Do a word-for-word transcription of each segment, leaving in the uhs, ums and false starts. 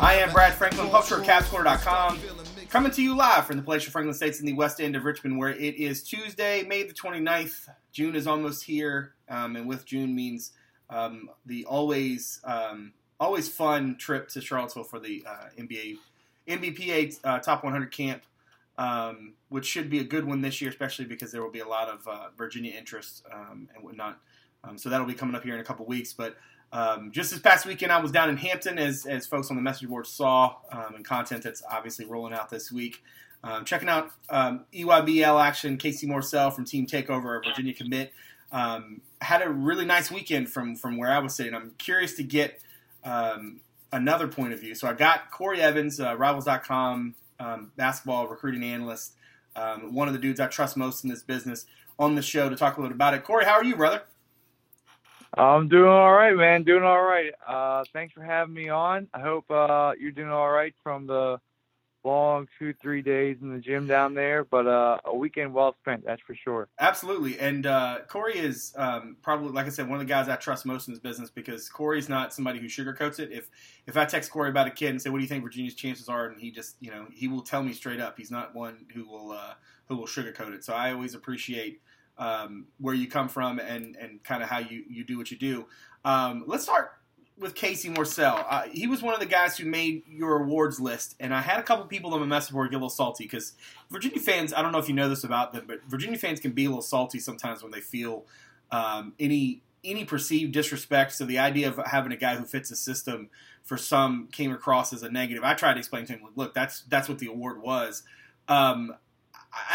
I am Brad Franklin, publisher of Caps Corner dot com, coming to you live from the Palatial Franklin Estates in the west end of Richmond, where it is Tuesday, May the twenty-ninth. June is almost here, um, and with June means um, the always um, always fun trip to Charlottesville for the uh, N B A N B P A uh, Top one hundred Camp, um, which should be a good one this year, especially because there will be a lot of uh, Virginia interest um, and whatnot. Um, so that'll be coming up here in a couple weeks, but Um, just this past weekend, I was down in Hampton, as as folks on the message board saw, um, and content that's obviously rolling out this week. Um, checking out um, E Y B L action, Casey Morsell from Team Takeover, a Virginia commit. Um, had a really nice weekend from from where I was sitting. I'm curious to get um, another point of view. So I got Corey Evans, uh, Rivals dot com um, basketball recruiting analyst, um, one of the dudes I trust most in this business, on the show to talk a little about it. Corey, how are you, brother? I'm doing all right, man. Doing all right. Uh, thanks for having me on. I hope uh, you're doing all right from the long two, three days in the gym down there. But uh, a weekend well spent, that's for sure. Absolutely. And uh, Corey is um, probably, like I said, one of the guys I trust most in this business, because Corey's not somebody who sugarcoats it. If if I text Corey about a kid and say, "What do you think Virginia's chances are?" and he just, you know, he will tell me straight up. He's not one who will uh, who will sugarcoat it. So I always appreciate Um, where you come from and, and kind of how you, you do what you do. Um, let's start with Casey Morsell. Uh, he was one of the guys who made your awards list, and I had a couple people on my message board get a little salty because Virginia fans, I don't know if you know this about them, but Virginia fans can be a little salty sometimes when they feel um, any any perceived disrespect. So the idea of having a guy who fits a system for some came across as a negative. I tried to explain to him, look, that's, that's what the award was. Um,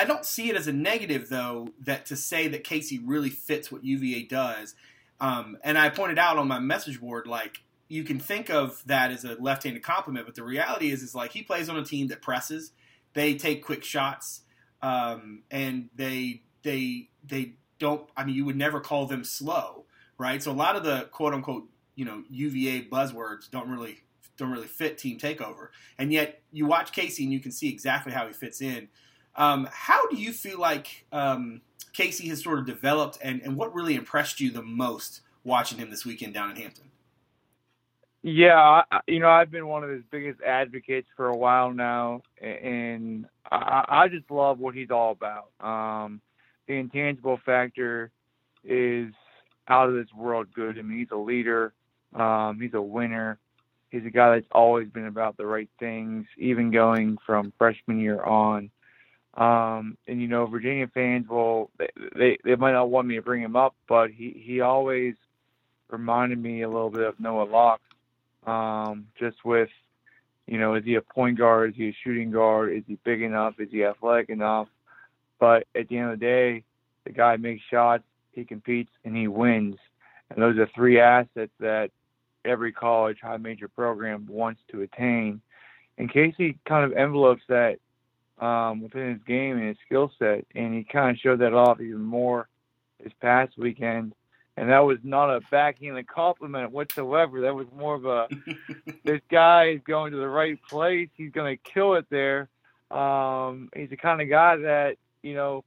I don't see it as a negative, though, that to say that Casey really fits what U V A does. Um, and I pointed out on my message board, like, you can think of that as a left-handed compliment, but the reality is, is like, he plays on a team that presses, they take quick shots, um, and they they they don't. I mean, you would never call them slow, right? So a lot of the quote unquote, you know, U V A buzzwords don't really don't really fit Team Takeover, and yet you watch Casey and you can see exactly how he fits in. Um, how do you feel like um, Casey has sort of developed, and, and what really impressed you the most watching him this weekend down in Hampton? Yeah, I, you know, I've been one of his biggest advocates for a while now, and I, I just love what he's all about. Um, the intangible factor is out of this world good. I mean, he's a leader. Um, he's a winner. He's a guy that's always been about the right things, even going from freshman year on. Um, and, you know, Virginia fans will, they, they might not want me to bring him up, but he, he always reminded me a little bit of Noah Locke, um, just with, you know, is he a point guard? Is he a shooting guard? Is he big enough? Is he athletic enough? But at the end of the day, the guy makes shots, he competes, and he wins. And those are three assets that every college high major program wants to attain. And Casey kind of envelopes that Um, within his game and his skill set, and he kind of showed that off even more this past weekend. And that was not a backhanded compliment whatsoever. That was more of a, this guy is going to the right place. He's going to kill it there. Um, he's the kind of guy that, you know,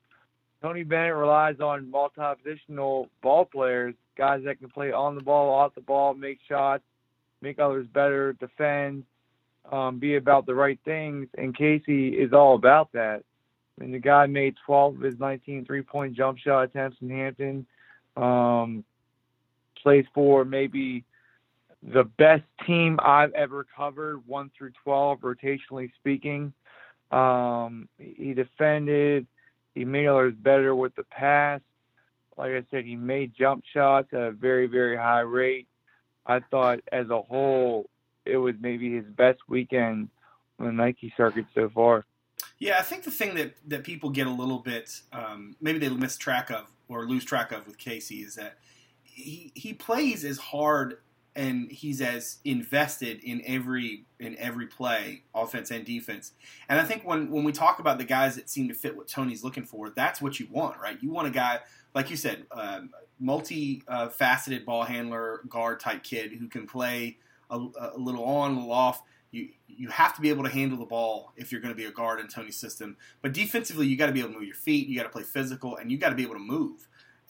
Tony Bennett relies on multi-positional ball players, guys that can play on the ball, off the ball, make shots, make others better, defend. Um, be about the right things, and Casey is all about that. I mean, the guy made twelve of his nineteen three-point jump shot attempts in Hampton, um, plays for maybe the best team I've ever covered, one through twelve, rotationally speaking. Um, he defended. He made others better with the pass. Like I said, he made jump shots at a very, very high rate. I thought as a whole, it was maybe his best weekend on the Nike circuit so far. Yeah, I think the thing that, that people get a little bit, um, maybe they miss track of or lose track of with Casey is that he he plays as hard and he's as invested in every in every play, offense and defense. And I think when, when we talk about the guys that seem to fit what Tony's looking for, that's what you want, right? You want a guy, like you said, um, multi-faceted uh, ball handler, guard type kid who can play – A, a little on, a little off. You you have to be able to handle the ball if you're going to be a guard in Tony's system. But defensively, you got to be able to move your feet. You got to play physical, and you got to be able to move.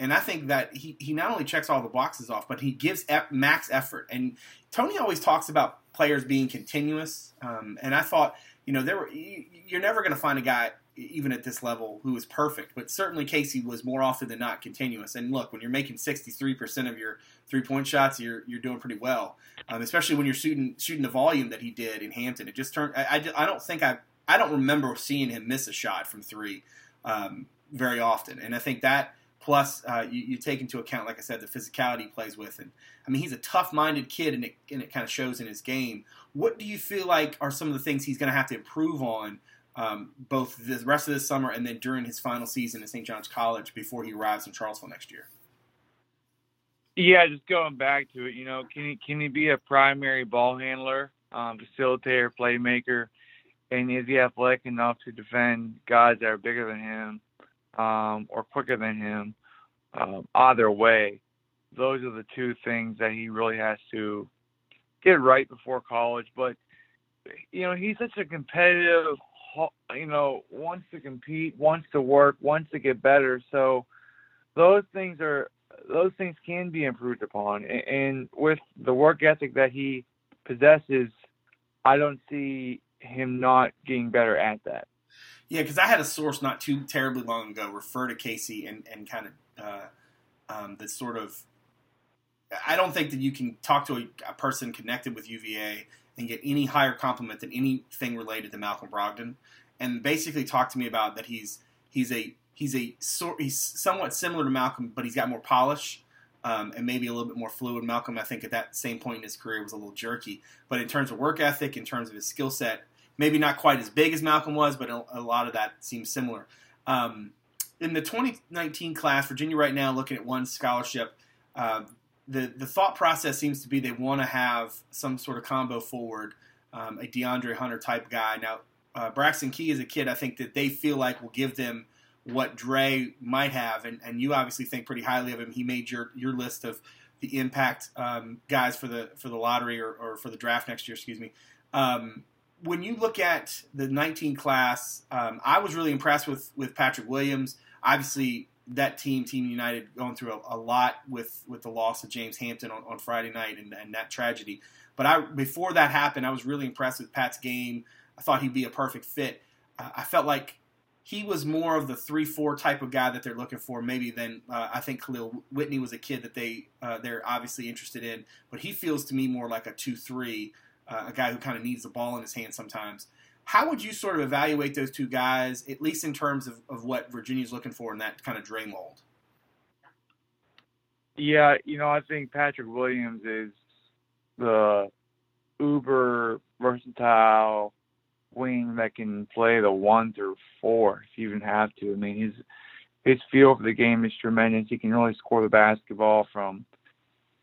And I think that he, he not only checks all the boxes off, but he gives ep- max effort. And Tony always talks about players being continuous. Um, and I thought, you know, there were you, you're never going to find a guy, even at this level, who is perfect. But certainly Casey was more often than not continuous. And look, when you're making sixty-three percent of your three-point shots, you're you're doing pretty well, um, especially when you're shooting shooting the volume that he did in Hampton. It just turned. I, I, I don't think I I don't remember seeing him miss a shot from three um, very often. And I think that. Plus, uh, you, you take into account, like I said, the physicality he plays with. And I mean, he's a tough-minded kid, and it, and it kind of shows in his game. What do you feel like are some of the things he's going to have to improve on um, both the rest of this summer and then during his final season at Saint John's College before he arrives in Charlottesville next year? Yeah, just going back to it, you know, can he, can he be a primary ball handler, um, facilitator, playmaker, and is he athletic enough to defend guys that are bigger than him? Um, or quicker than him, um, either way. Those are the two things that he really has to get right before college. But, you know, he's such a competitive, you know, wants to compete, wants to work, wants to get better. So those things are, those things can be improved upon. And with the work ethic that he possesses, I don't see him not getting better at that. Yeah, because I had a source not too terribly long ago refer to Casey and, and kind of uh, um, this sort of – I don't think that you can talk to a, a person connected with U V A and get any higher compliment than anything related to Malcolm Brogdon, and basically talk to me about that he's he's a he's a he's somewhat similar to Malcolm, but he's got more polish. Um, and maybe a little bit more fluid. Malcolm, I think at that same point in his career, was a little jerky. But in terms of work ethic, in terms of his skill set, maybe not quite as big as Malcolm was, but a lot of that seems similar. Um, in the twenty nineteen class, Virginia right now looking at one scholarship, uh, the, the thought process seems to be they want to have some sort of combo forward, um, a DeAndre Hunter type guy. Now, uh, Braxton Key is a kid I think that they feel like will give them what Dre might have, and, and you obviously think pretty highly of him. He made your, your list of the impact um, guys for the for the lottery or, or for the draft next year, excuse me. Um, when you look at the nineteen class, um, I was really impressed with, with Patrick Williams. Obviously, that team, Team United, going through a, a lot with, with the loss of James Hampton on, on Friday night and, and that tragedy. But I, before that happened, I was really impressed with Pat's game. I thought he'd be a perfect fit. Uh, I felt like he was more of the three four type of guy that they're looking for, maybe than uh, I think Khalil Whitney was a kid that they, uh, they're obviously interested in. But he feels to me more like a two three Uh, a guy who kind of needs the ball in his hand sometimes. How would you sort of evaluate those two guys, at least in terms of, of what Virginia's looking for in that kind of Dre mold? Yeah, you know, I think Patrick Williams is the uber versatile wing that can play the one through four if you even have to. I mean, his, his feel for the game is tremendous. He can really score the basketball from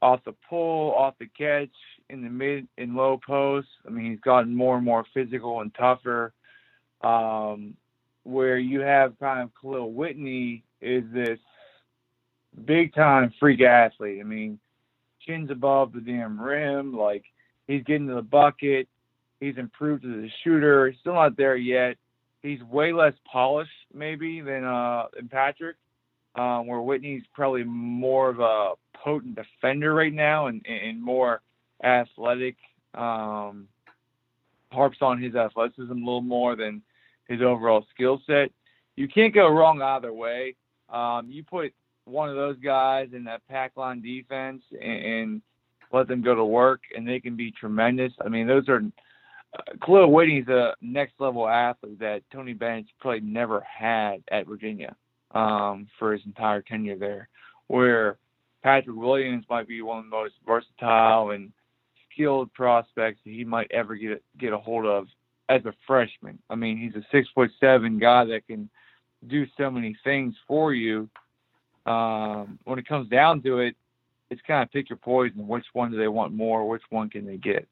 off the pull, off the catch, in the mid and low post. I mean, he's gotten more and more physical and tougher. Um, where you have kind of Khalil Whitney is this big-time freak athlete. I mean, chin's above the damn rim. Like, he's getting to the bucket. He's improved as a shooter. He's still not there yet. He's way less polished maybe than, uh, than Patrick, uh, where Whitney's probably more of a potent defender right now and, and more – athletic, um, harps on his athleticism a little more than his overall skill set. You can't go wrong either way. Um, you put one of those guys in that pack line defense and, and let them go to work, and they can be tremendous. I mean, those are uh, – Khalil Whitney's a next-level athlete that Tony Bennett's probably never had at Virginia um, for his entire tenure there, where Patrick Williams might be one of the most versatile and skilled prospects that he might ever get get a hold of as a freshman. I mean, he's a six foot seven guy that can do so many things for you. Um, when it comes down to it, it's kind of pick your poison. Which one do they want more? Which one can they get?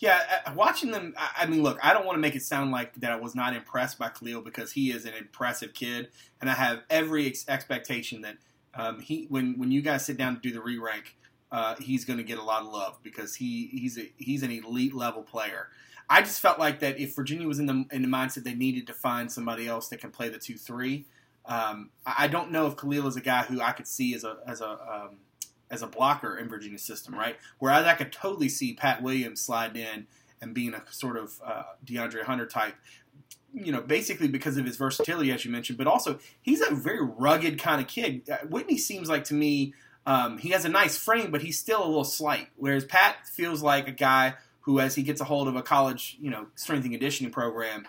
Yeah, watching them, I mean, look, I don't want to make it sound like that I was not impressed by Khalil, because he is an impressive kid, and I have every ex- expectation that um, he when when you guys sit down to do the re-rank, Uh, he's going to get a lot of love, because he he's a, he's an elite level player. I just felt like that if Virginia was in the in the mindset they needed to find somebody else that can play the two three, Um, I don't know if Khalil is a guy who I could see as a as a um, as a blocker in Virginia's system, right? Whereas I could totally see Pat Williams slide in and being a sort of uh, DeAndre Hunter type, you know, basically because of his versatility, as you mentioned, but also he's a very rugged kind of kid. Whitney seems like to me um, he has a nice frame, but he's still a little slight, whereas Pat feels like a guy who, as he gets a hold of a college, you know, strength and conditioning program,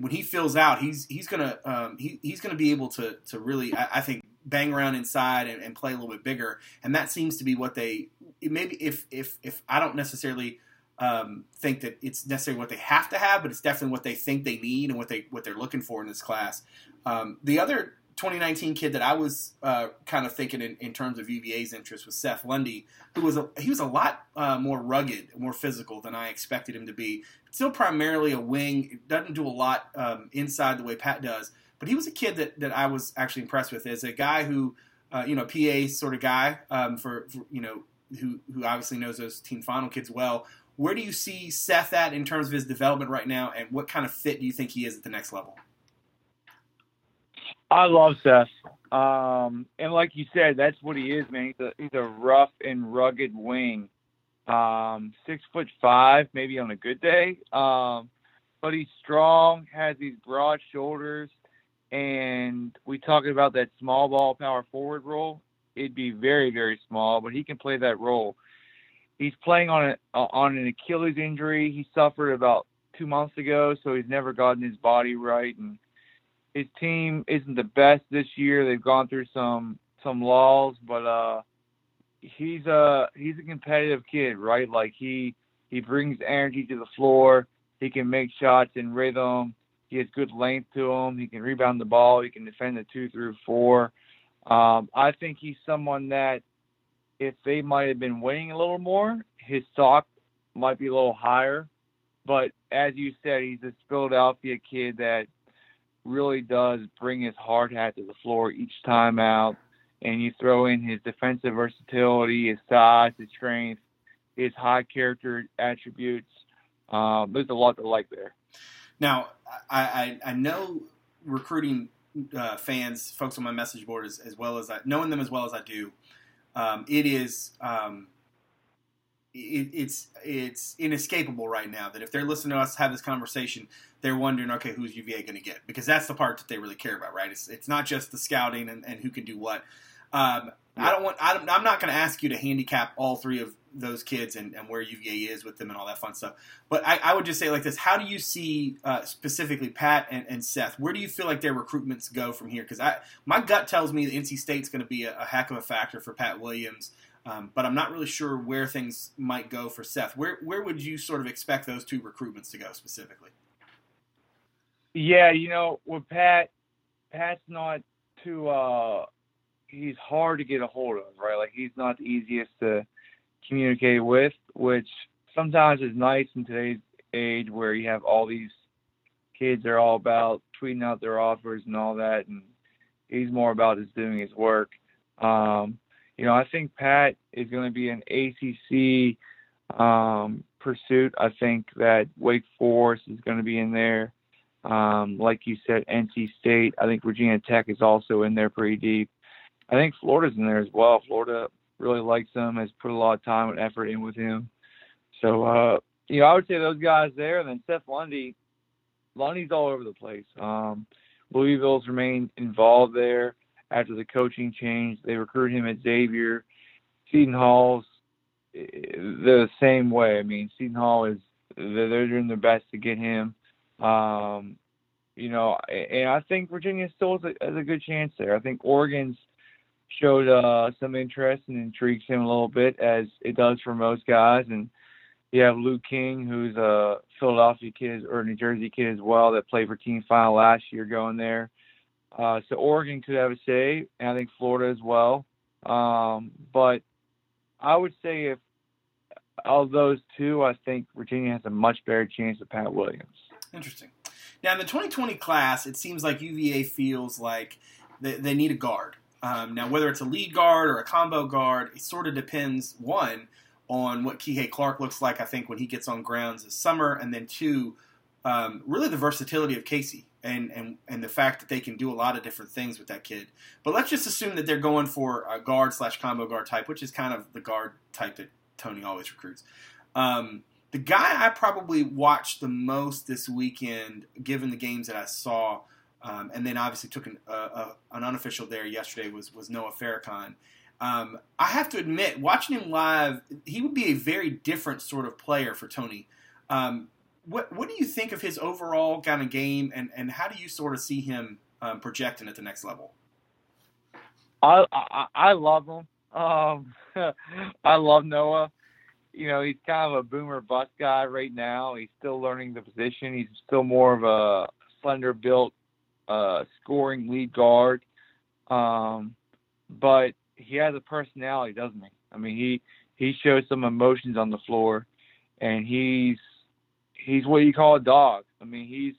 when he fills out, he's he's gonna um, he, he's gonna be able to to really, I, I think, bang around inside and, and play a little bit bigger. And that seems to be what they maybe if if if I don't necessarily um, think that it's necessarily what they have to have, but it's definitely what they think they need and what they what they're looking for in this class. Um, the other twenty nineteen kid that I was uh, kind of thinking in, in terms of U V A's interest was Seth Lundy, who was a, he was a lot uh, more rugged, more physical than I expected him to be. Still primarily a wing, doesn't do a lot um, inside the way Pat does, but he was a kid that, that I was actually impressed with as a guy who, uh, you know, P A sort of guy um, for, for, you know, who who obviously knows those team final kids well. Where do you see Seth at in terms of his development right now, and what kind of fit do you think he is at the next level? I love Seth. Um, and like you said, that's what he is, man. He's a, he's a rough and rugged wing. Um, six foot five, maybe on a good day. Um, but he's strong, has these broad shoulders. And we talked about that small ball power forward role. It'd be very, very small, but he can play that role. He's playing on, a, on an Achilles injury he suffered about two months ago, so he's never gotten his body right. And his team isn't the best this year. They've gone through some some lulls, but uh, he's a he's a competitive kid, right? Like he he brings energy to the floor. He can make shots in rhythm. He has good length to him. He can rebound the ball. He can defend the two through four. Um, I think he's someone that if they might have been winning a little more, his stock might be a little higher. But as you said, he's this Philadelphia kid that really does bring his hard hat to the floor each time out, and you throw in his defensive versatility, his size, his strength, his high character attributes. Um, there's a lot to like there. Now, I, I, I know recruiting uh, fans, folks on my message board, as, as well as I, knowing them as well as I do, um, it is um, it, it's it's inescapable right now that if they're listening to us have this conversation, they're wondering, okay, who's U V A going to get? Because that's the part that they really care about, right? It's it's not just the scouting and, and who can do what. Um, yeah. I don't want. I don't, I'm not going to ask you to handicap all three of those kids and, and where U V A is with them and all that fun stuff. But I, I would just say like this: how do you see uh, specifically Pat and, and Seth? Where do you feel like their recruitments go from here? Because I my gut tells me that N C State's going to be a, a heck of a factor for Pat Williams, um, but I'm not really sure where things might go for Seth. Where where would you sort of expect those two recruitments to go specifically? Yeah, you know, with Pat, Pat's not too. Uh, he's hard to get a hold of, right? Like he's not the easiest to communicate with, which sometimes is nice in today's age where you have all these kids that are all about tweeting out their offers and all that, and he's more about just doing his work. Um, you know, I think Pat is going to be an A C C um, pursuit. I think that Wake Forest is going to be in there. Um, like you said, N C State. I think Virginia Tech is also in there pretty deep. I think Florida's in there as well. Florida really likes him, has put a lot of time and effort in with him. So, uh, you know, I would say those guys there. And then Seth Lundy, Lundy's all over the place. Um, Louisville's remained involved there after the coaching change. They recruited him at Xavier. Seton Hall's the same way. I mean, Seton Hall is they're doing their best to get him. Um, you know, and I think Virginia still has a, has a good chance there. I think Oregon's showed uh, some interest and intrigues him a little bit, as it does for most guys. And you have Luke King, who's a Philadelphia kid or New Jersey kid as well that played for team final last year, going there. Uh, so Oregon could have a say, and I think Florida as well. Um, but I would say if of those two, I think Virginia has a much better chance of Pat Williams. Interesting. Now, in the twenty twenty class, it seems like U V A feels like they, they need a guard. Um, now, whether it's a lead guard or a combo guard, it sort of depends, one, on what Kihei Clark looks like, I think, when he gets on grounds this summer, and then, two, um, really the versatility of Casey. and, and, and the fact that they can do a lot of different things with that kid. But let's just assume that they're going for a guard slash combo guard type, which is kind of the guard type that Tony always recruits. Um, the guy I probably watched the most this weekend, given the games that I saw, um, and then obviously took an, uh, uh, an unofficial there yesterday, was, was Noah Farrakhan. Um, I have to admit, watching him live, he would be a very different sort of player for Tony. Um, what what do you think of his overall kind of game, and, and how do you sort of see him um, projecting at the next level? I I, I love him. Um, I love Noah. You know, he's kind of a boomer bust guy right now. He's still learning the position. He's still more of a slender built, uh, scoring lead guard. Um, but he has a personality, doesn't he? I mean, he, he shows some emotions on the floor, and he's, he's what you call a dog. I mean, he's,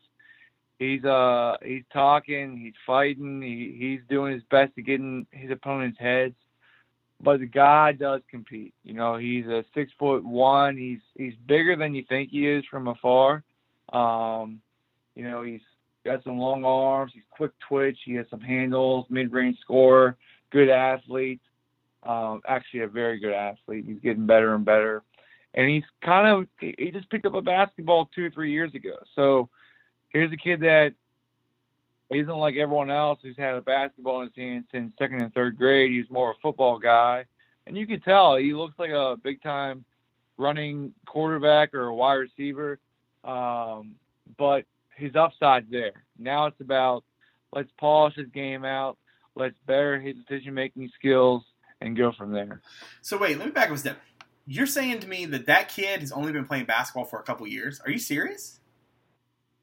he's, uh, he's talking, he's fighting, he, he's doing his best to get in his opponent's heads. But the guy does compete. You know, he's a six foot one. He's he's bigger than you think he is from afar. Um, you know, he's got some long arms. He's quick twitch. He has some handles. Mid range scorer. Good athlete. Um, actually, a very good athlete. He's getting better and better. And he's kind of he just picked up a basketball two or three years ago. So here's a kid that isn't like everyone else who's had a basketball in his hand since second and third grade. He's more a football guy. And you can tell he looks like a big-time running quarterback or a wide receiver. Um, but his upside's there. Now it's about let's polish his game out, let's better his decision-making skills, and go from there. So wait, let me back up a step. You're saying to me that that kid has only been playing basketball for a couple years. Are you serious?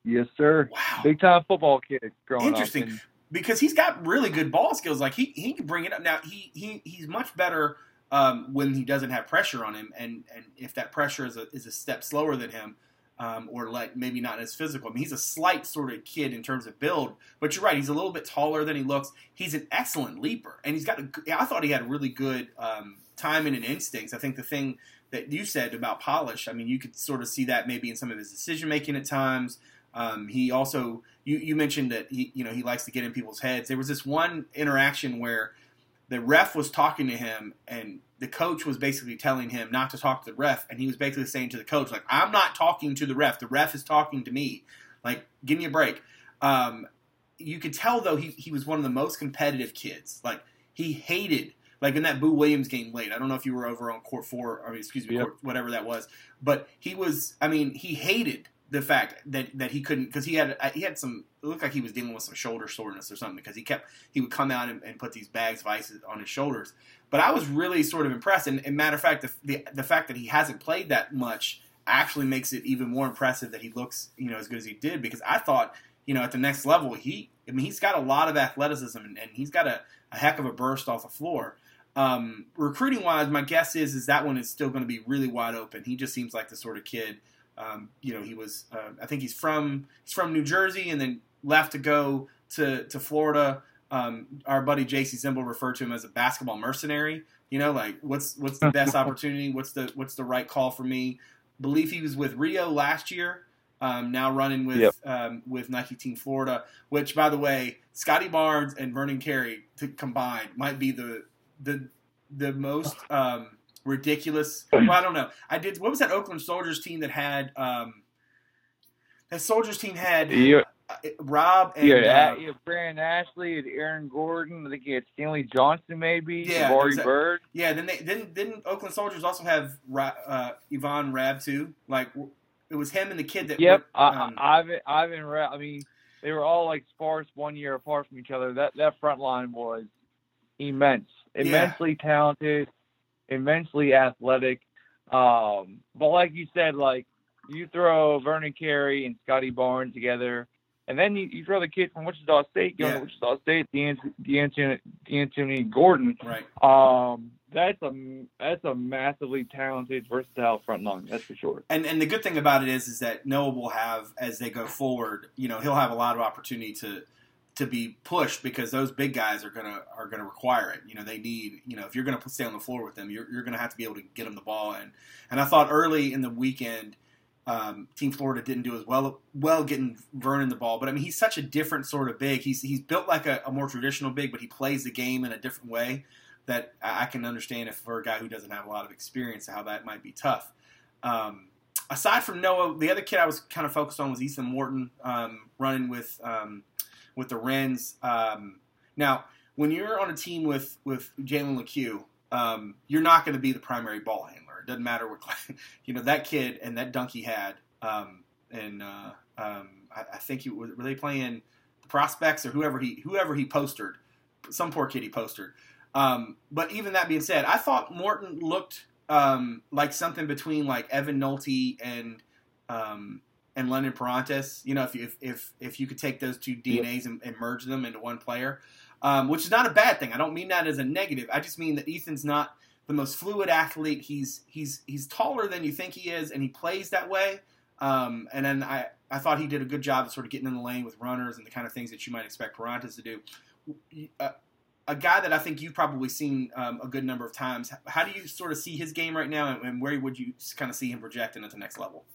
Yes, sir. Wow. Big time football kid growing Interesting. Up. Interesting. Because he's got really good ball skills. Like, he, he can bring it up. Now, he, he he's much better um, when he doesn't have pressure on him. And, and if that pressure is a, is a step slower than him, um, or like maybe not as physical. I mean, he's a slight sort of kid in terms of build. But you're right. He's a little bit taller than he looks. He's an excellent leaper. And he's got a, I thought he had really good um, timing and instincts. I think the thing that you said about polish, I mean, you could sort of see that maybe in some of his decision-making at times. Um, he also, you, you mentioned that he, you know, he likes to get in people's heads. There was this one interaction where the ref was talking to him, and the coach was basically telling him not to talk to the ref, and he was basically saying to the coach, like, I'm not talking to the ref. The ref is talking to me. Like, give me a break. Um, you could tell, though, he, he was one of the most competitive kids. Like, he hated, like in that Boo Williams game late. I don't know if you were over on court four, or excuse me, yep. court, whatever that was. But he was, I mean, he hated the fact that, that he couldn't, because he had he had some, it looked like he was dealing with some shoulder soreness or something, because he kept, he would come out and, and put these bags of ice on his shoulders. But I was really sort of impressed, and, and matter of fact, the, the the fact that he hasn't played that much actually makes it even more impressive that he looks, you know, as good as he did, because I thought, you know, at the next level, he, I mean, he's got a lot of athleticism, and, and he's got a, a heck of a burst off the floor. Um, recruiting-wise, my guess is, is that one is still going to be really wide open. He just seems like the sort of kid. Um, you know, he was, uh, I think he's from, he's from New Jersey and then left to go to, to Florida. Um, our buddy J C Zimble referred to him as a basketball mercenary, you know, like what's, what's the best opportunity? What's the, what's the right call for me? Believe he was with Rio last year. Um, now running with, yep. um, with Nike Team Florida, which by the way, Scottie Barnes and Vernon Carey to combine might be the, the, the most, um, ridiculous. Well, I don't know. I did. What was that Oakland Soldiers team that had? Um, that Soldiers team had yeah. uh, Rob and yeah, uh, yeah, Brian Ashley and Aaron Gordon. I think he had Stanley Johnson, maybe. Yeah, Corey Bird. Yeah. Then they then then Oakland Soldiers also have uh, Ivan Rab too. Like it was him and the kid that. Yep, went, um, I, Ivan Ivan Rab. I mean, they were all like sparse one year apart from each other. That that front line was immense, immensely yeah. talented. Immensely athletic, um, but like you said, like you throw Vernon Carey and Scottie Barnes together, and then you, you throw the kid from Wichita State going yeah. to Wichita State, DeAndre, DeAndre Gordon. Right. Um, that's a that's a massively talented, versatile front line. That's for sure. And and the good thing about it is is that Noah will have as they go forward. You know, he'll have a lot of opportunity to. to be pushed because those big guys are gonna are gonna require it. You know, they need. You know, if you're gonna stay on the floor with them, you're you're gonna have to be able to get them the ball. And and I thought early in the weekend, Um, Team Florida didn't do as well well getting Vernon the ball, but I mean he's such a different sort of big. He's he's built like a, a more traditional big, but he plays the game in a different way that I can understand if for a guy who doesn't have a lot of experience how that might be tough. Um, aside from Noah, the other kid I was kind of focused on was Ethan Morton um, running with um, with the Wrens. Um, now, when you're on a team with with Jalen LeCue, um, you're not going to be the primary ball handler. Doesn't matter what, you know, that kid and that dunk he had, um, and uh, um, I, I think he were they playing the prospects or whoever he whoever he postered, some poor kid he postered. Um, but even that being said, I thought Morton looked um, like something between like Evan Nolte and um, and London Perantes. You know, if you, if, if if you could take those two D N As and, and merge them into one player, um, which is not a bad thing. I don't mean that as a negative. I just mean that Ethan's not the most fluid athlete. He's he's he's taller than you think he is, and he plays that way. Um, and then I, I thought he did a good job of sort of getting in the lane with runners and the kind of things that you might expect Perantes to do. Uh, a guy that I think you've probably seen um, a good number of times. How do you sort of see his game right now, and, and where would you kind of see him projecting at the next level?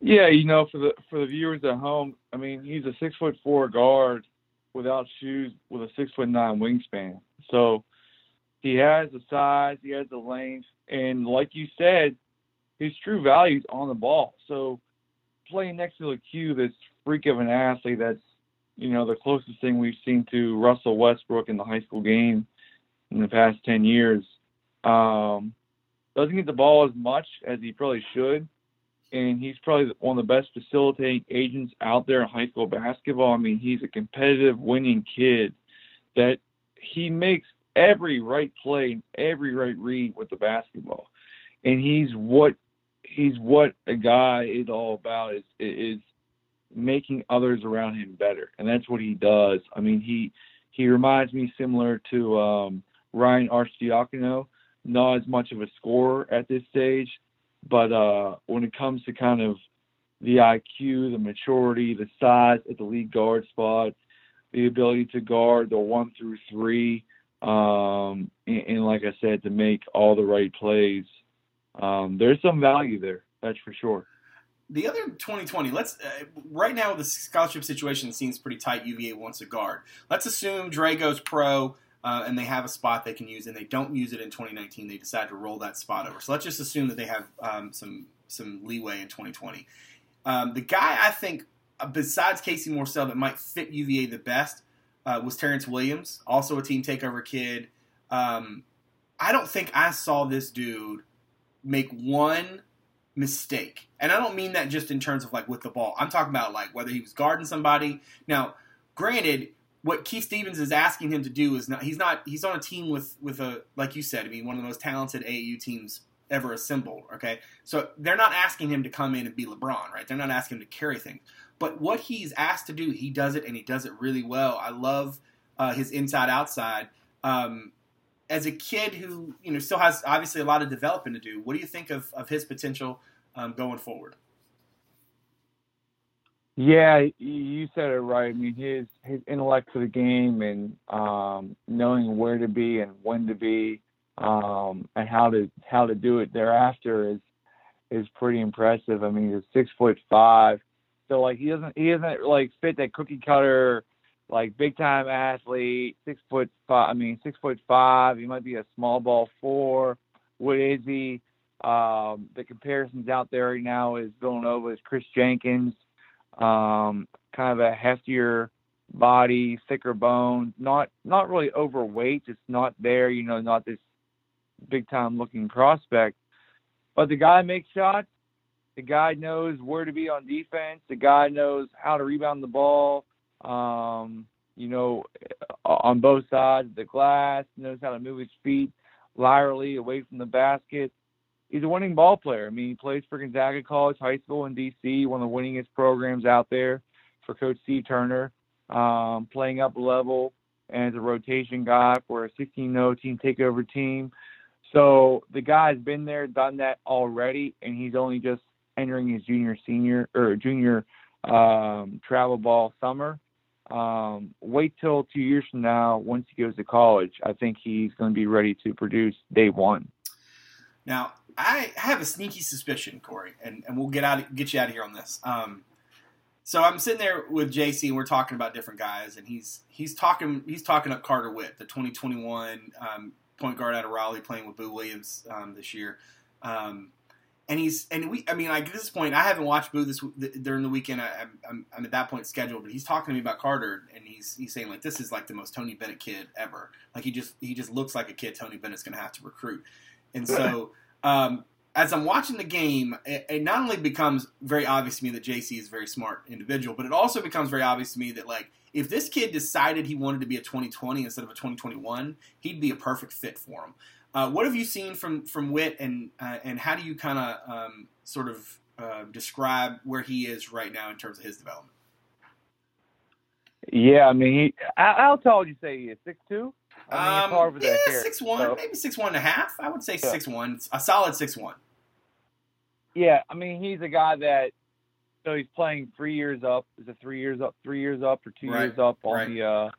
Yeah, you know, for the for the viewers at home, I mean, he's a six foot four guard without shoes with a six foot nine wingspan. So he has the size, he has the length, and like you said, his true value is on the ball. So playing next to LeCue, this freak of an athlete that's, you know, the closest thing we've seen to Russell Westbrook in the high school game in the past ten years, um, doesn't get the ball as much as he probably should, and he's probably one of the best facilitating agents out there in high school basketball. I mean, he's a competitive, winning kid that he makes every right play and every right read with the basketball. And he's what he's what a guy is all about is is making others around him better. And that's what he does. I mean, he he reminds me similar to um, Ryan Arcidiacono, not as much of a scorer at this stage, but uh, when it comes to kind of the I Q, the maturity, the size at the lead guard spot, the ability to guard the one through three, Um, and, and like I said, to make all the right plays, um, there's some value there. That's for sure. The other twenty twenty, let's uh, right now the scholarship situation seems pretty tight. U V A wants a guard. Let's assume Dre goes pro uh, and they have a spot they can use, and they don't use it in twenty nineteen. They decide to roll that spot over. So let's just assume that they have um, some some leeway in twenty twenty. Um, the guy I think uh, besides Casey Morsell that might fit U V A the best Uh, was Terrence Williams, also a Team Takeover kid. Um, I don't think I saw this dude make one mistake. And I don't mean that just in terms of, like, with the ball. I'm talking about, like, whether he was guarding somebody. Now, granted, what Keith Stevens is asking him to do is not – he's not – he's on a team with, with a – like you said, I mean, one of the most talented A A U teams ever assembled, okay? So they're not asking him to come in and be LeBron, right? They're not asking him to carry things. But what he's asked to do, he does it, and he does it really well. I love uh, his inside-outside. Um, as a kid who, you know, still has obviously a lot of developing to do, what do you think of, of his potential um, going forward? Yeah, you said it right. I mean, his his intellect for the game and um, knowing where to be and when to be um, and how to how to do it thereafter is is pretty impressive. I mean, he's six foot five. So like he doesn't he doesn't like fit that cookie cutter, like big time athlete, six foot five I mean six foot five, he might be a small ball four. What is he? Um, the comparisons out there right now is Villanova is Chris Jenkins, um, kind of a heftier body, thicker bones, not not really overweight, just not there, you know, not this big time looking prospect. But the guy makes shots. The guy knows where to be on defense. The guy knows how to rebound the ball, um, you know, on both sides of the glass, knows how to move his feet laterally away from the basket. He's a winning ball player. I mean, he plays for Gonzaga College High School in D C, one of the winningest programs out there for Coach C. Turner, um, playing up level and as a rotation guy for a sixteen and oh Team Takeover team. So the guy's been there, done that already, and he's only just entering his junior, senior, or junior um, travel ball summer. Um, wait till two years from now, once he goes to college, I think he's going to be ready to produce day one. Now, I have a sneaky suspicion, Corey, and, and we'll get out, get you out of here on this. Um, so I'm sitting there with J C, and we're talking about different guys, and he's he's talking he's talking up Carter Witt, the twenty twenty-one um, point guard out of Raleigh, playing with Boo Williams um, this year. Um, and he's and we, I mean, like, at this point, I haven't watched Boo this th- during the weekend. I, I'm, I'm at that point scheduled, but he's talking to me about Carter, and he's he's saying, like, this is like the most Tony Bennett kid ever. Like, he just he just looks like a kid Tony Bennett's going to have to recruit. And so, um, as I'm watching the game, it, it not only becomes very obvious to me that J C is a very smart individual, but it also becomes very obvious to me that, like, if this kid decided he wanted to be a twenty twenty instead of a twenty twenty-one, he'd be a perfect fit for him. Uh, what have you seen from, from Witt, and uh, and how do you kind of um, sort of uh, describe where he is right now in terms of his development? Yeah, I mean, he, how tall would you say he is? six two? I mean, um, yeah, six one, so, maybe six one and a half. I would say yeah. six one, a solid six one. Yeah, I mean, he's a guy that, so he's playing three years up. Is it three years up? Three years up or two right. years up on right. the uh,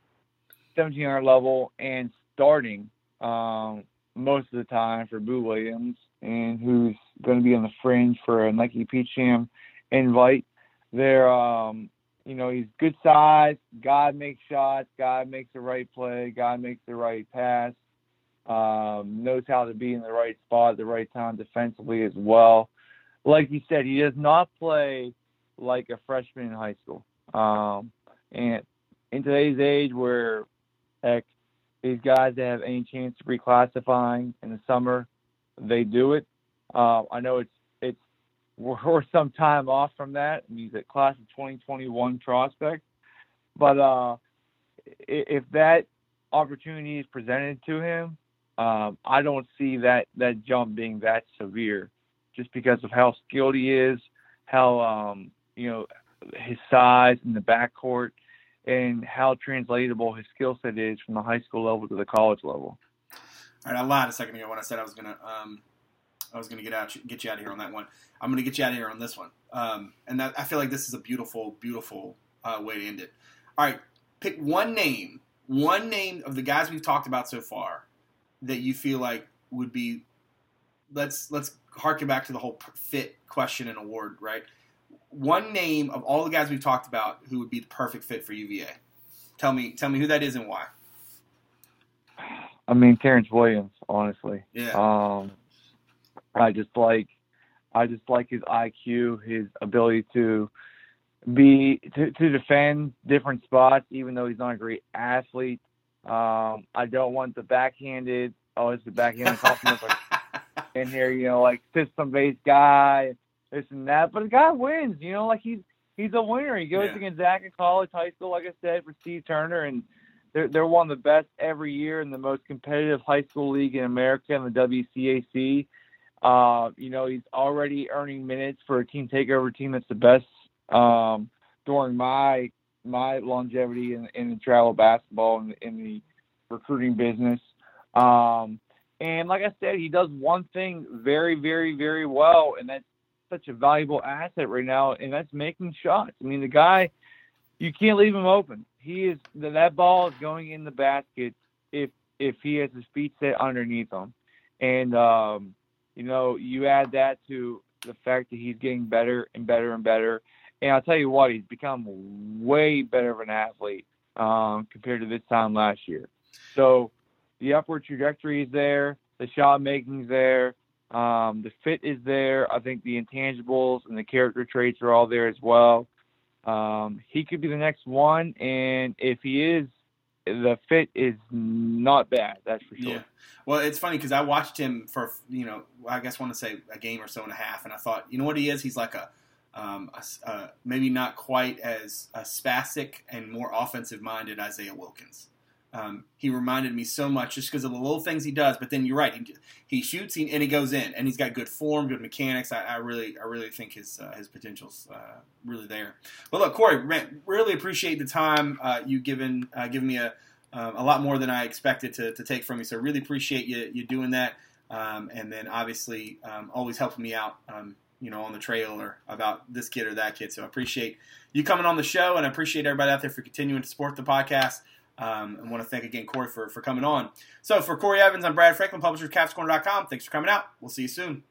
seventeen hundred level and starting um, most of the time for Boo Williams, and who's going to be on the fringe for a Nike Peach Jam invite. They're um, You know, he's good size. God makes shots. God makes the right play. God makes the right pass. Um, knows how to be in the right spot at the right time defensively as well. Like you said, he does not play like a freshman in high school. Um, and in today's age where, heck, these guys that have any chance of reclassifying in the summer, they do it. Uh, I know it's we're some time off from that. He's a class of twenty twenty-one prospect. But uh, if that opportunity is presented to him, um, I don't see that, that jump being that severe just because of how skilled he is, how, um, you know, his size in the backcourt, and how translatable his skill set is from the high school level to the college level. All right, I lied a second ago when I said I was going to um... – I was going to get out, get you out of here on that one. I'm going to get you out of here on this one. Um, and that, I feel like this is a beautiful, beautiful uh, way to end it. All right, pick one name, one name of the guys we've talked about so far that you feel like would be. Let's let's harken back to the whole fit question and award, right? One name of all the guys we've talked about who would be the perfect fit for U V A. Tell me, tell me who that is and why. I mean, Terrence Williams, honestly. Yeah. Um, I just like, I just like his I Q, his ability to be to, to defend different spots, even though he's not a great athlete. Um, I don't want the backhanded. Oh, it's the backhanded compliment in here, you know, like system-based guy, this and that. But the guy wins, you know, like he's he's a winner. He goes yeah. to Gonzaga College High School, like I said, for C. Turner, and they're they're one of the best every year in the most competitive high school league in America, in the W C A C. Uh, you know, he's already earning minutes for a team takeover team that's the best um, during my my longevity in, in the travel basketball and in the recruiting business. Um, and like I said, he does one thing very, very, very well, and that's such a valuable asset right now, and that's making shots. I mean, the guy, you can't leave him open. He is that ball is going in the basket if if he has his feet set underneath him, and um, you know, you add that to the fact that he's getting better and better and better. And I'll tell you what, he's become way better of an athlete um, compared to this time last year. So the upward trajectory is there. The shot making is there. Um, the fit is there. I think the intangibles and the character traits are all there as well. Um, he could be the next one. And if he is, the fit is not bad, that's for sure. Yeah. Well, it's funny because I watched him for, you know, I guess I want to say a game or so and a half, and I thought, you know what he is? He's like a, um, a, a maybe not quite as a spastic and more offensive-minded Isaiah Wilkins. Um, he reminded me so much just because of the little things he does, but then you're right. He, he shoots he, and he goes in, and he's got good form, good mechanics. I, I really I really think his uh, his potential's uh, really there. Well, look, Corey, man, really appreciate the time uh, you given uh, giving me a um, a lot more than I expected to, to take from you, so really appreciate you, you doing that, um, and then obviously um, always helping me out um, you know, on the trail or about this kid or that kid. So I appreciate you coming on the show, and I appreciate everybody out there for continuing to support the podcast. Um, I want to thank again Corey for, for coming on. So for Corey Evans, I'm Brad Franklin, publisher of Caps Corner dot com. Thanks for coming out. We'll see you soon.